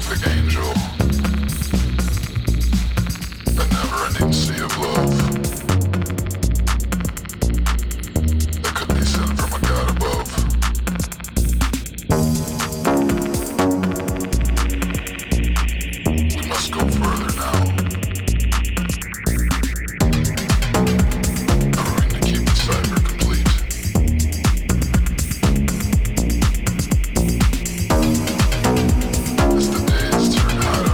prolific angel, the never-ending sea of love that could be sent from a God above. We must go further now, trying to keep the cyber complete. As the days turn hotter,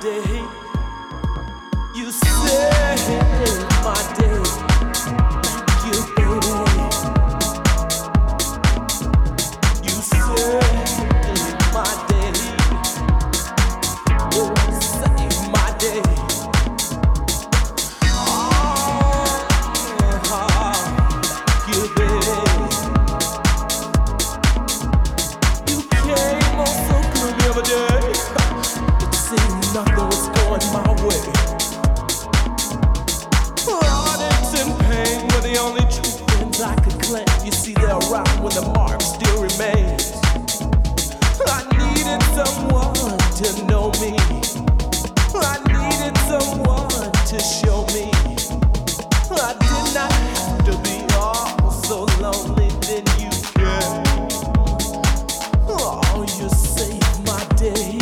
day. You saved my day. Thank you, baby. You saved my day. You saved my day. Oh, you, baby. You came on so good the other day. It seemed nothing was going my way. The only true things I could claim. You see, they'll rock when the mark still remains. I needed someone to know me. I needed someone to show me. I did not have to be all so lonely. Then you came. Oh, you saved my day.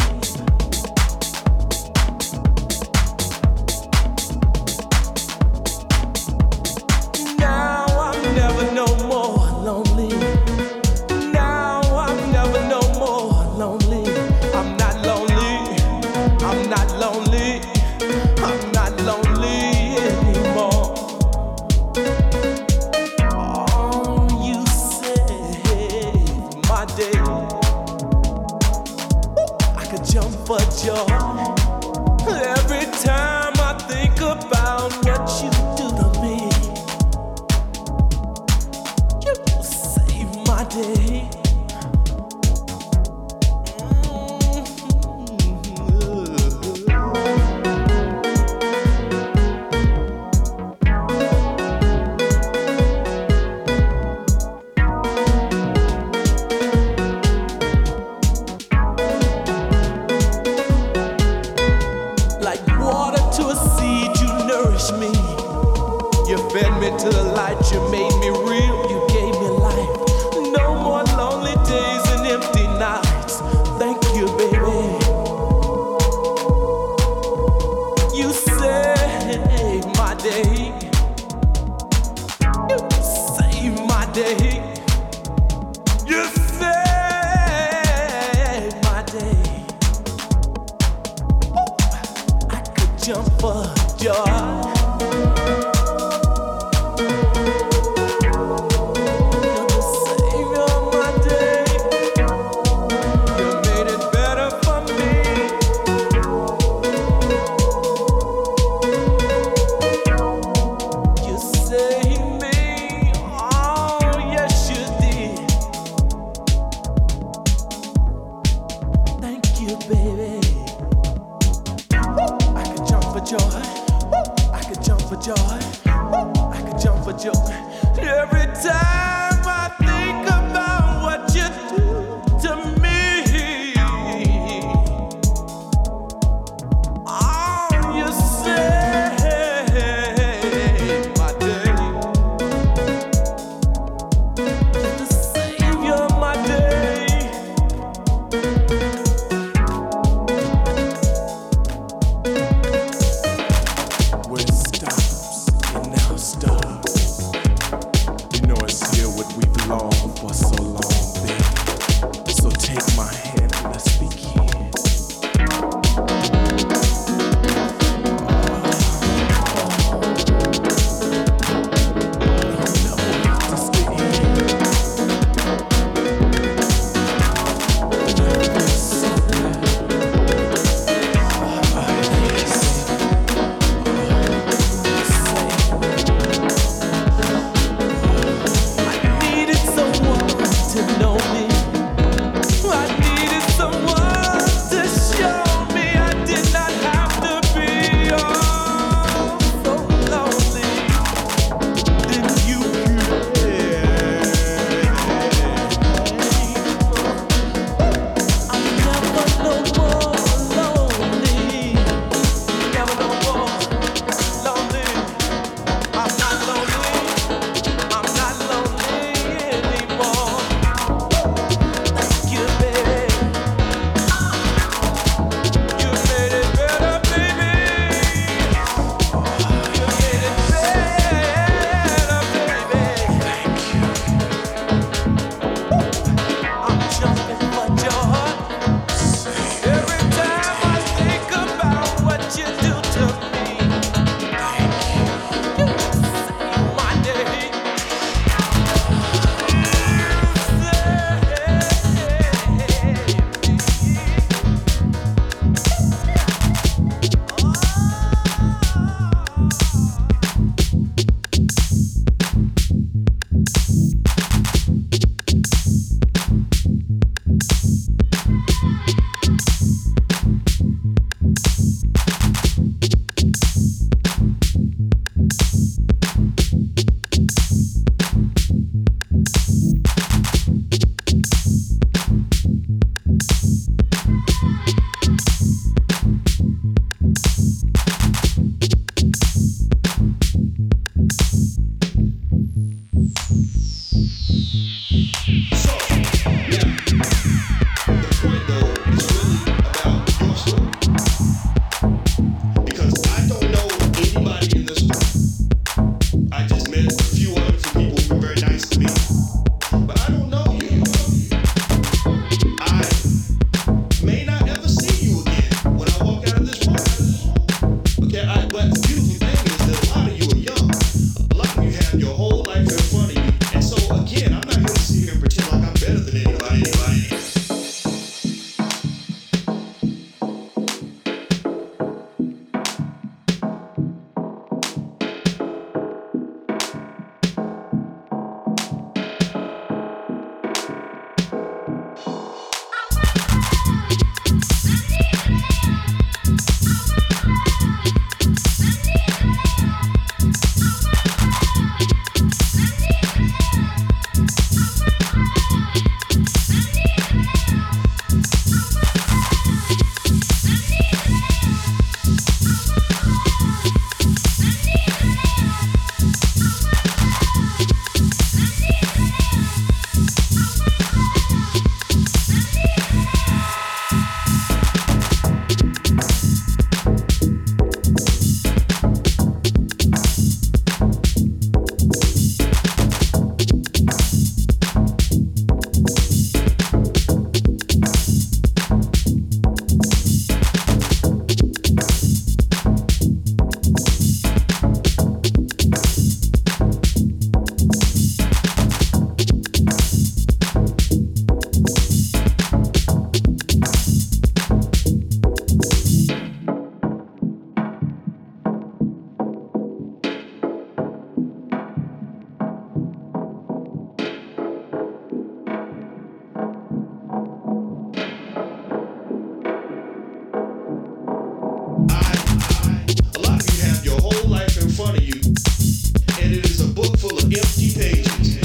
full of empty pages.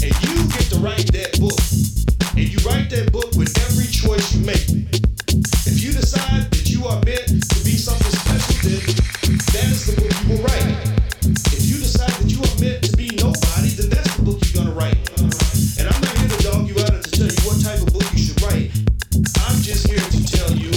And you get to write that book. And you write that book with every choice you make. If you decide that you are meant to be something special, then that is the book you will write. If you decide that you are meant to be nobody, then that's the book you're gonna write. And I'm not here to dog you out or to tell you what type of book you should write. I'm just here to tell you